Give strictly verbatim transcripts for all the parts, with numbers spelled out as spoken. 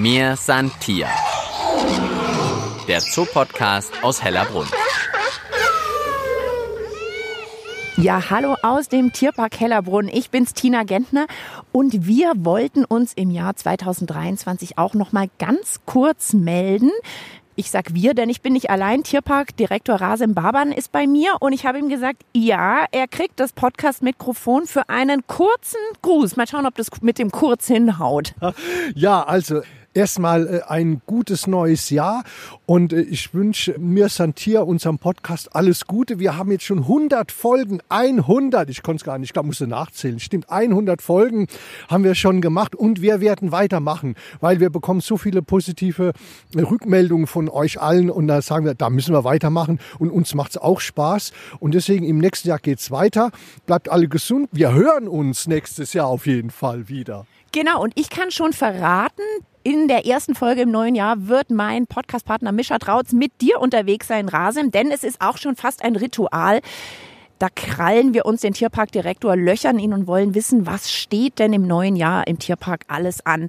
Mia san Tier, der Zoopodcast aus Hellabrunn. Ja, hallo aus dem Tierpark Hellabrunn. Ich bin's, Tina Gentner, und wir wollten uns im Jahr zweitausenddreiundzwanzig auch noch mal ganz kurz melden. Ich sag wir, denn ich bin nicht allein. Tierparkdirektor Rasem Baban ist bei mir und ich habe ihm gesagt, ja, er kriegt das Podcast-Mikrofon für einen kurzen Gruß. Mal schauen, ob das mit dem kurz hinhaut. Ja, also erstmal ein gutes neues Jahr und ich wünsche Mia san Tier, unserem Podcast, alles Gute. Wir haben jetzt schon hundert Folgen, hundert, ich konnte es gar nicht, ich glaube, musste nachzählen, stimmt, hundert Folgen haben wir schon gemacht und wir werden weitermachen, weil wir bekommen so viele positive Rückmeldungen von euch allen und da sagen wir, da müssen wir weitermachen und uns macht es auch Spaß und deswegen im nächsten Jahr geht es weiter. Bleibt alle gesund, wir hören uns nächstes Jahr auf jeden Fall wieder. Genau, und ich kann schon verraten, in der ersten Folge im neuen Jahr wird mein Podcast-Partner Mischa Trautz mit dir unterwegs sein, Rasem, denn es ist auch schon fast ein Ritual. Da krallen wir uns den Tierparkdirektor, löchern ihn und wollen wissen, was steht denn im neuen Jahr im Tierpark alles an.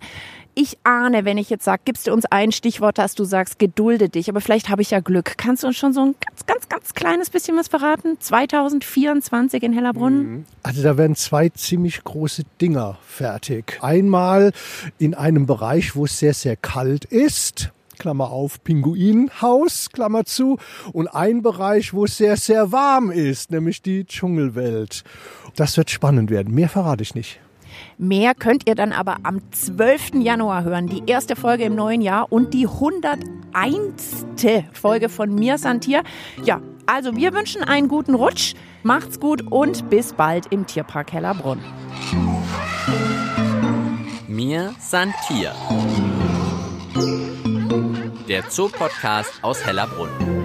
Ich ahne, wenn ich jetzt sage, gibst du uns ein Stichwort, dass du sagst, gedulde dich, aber vielleicht habe ich ja Glück. Kannst du uns schon so ein ganz, ganz, ganz kleines bisschen was verraten? zweitausendvierundzwanzig in Hellabrunn? Also da werden zwei ziemlich große Dinger fertig. Einmal in einem Bereich, wo es sehr, sehr kalt ist. Klammer auf, Pinguinhaus, Klammer zu, und ein Bereich, wo es sehr, sehr warm ist, nämlich die Dschungelwelt. Das wird spannend werden, mehr verrate ich nicht. Mehr könnt ihr dann aber am zwölften Januar hören, die erste Folge im neuen Jahr und die hunderteins Folge von Mia san Tier. Ja, also wir wünschen einen guten Rutsch, macht's gut und bis bald im Tierpark Hellabrunn. Mia san Tier, der Zoopodcast aus Hellabrunn.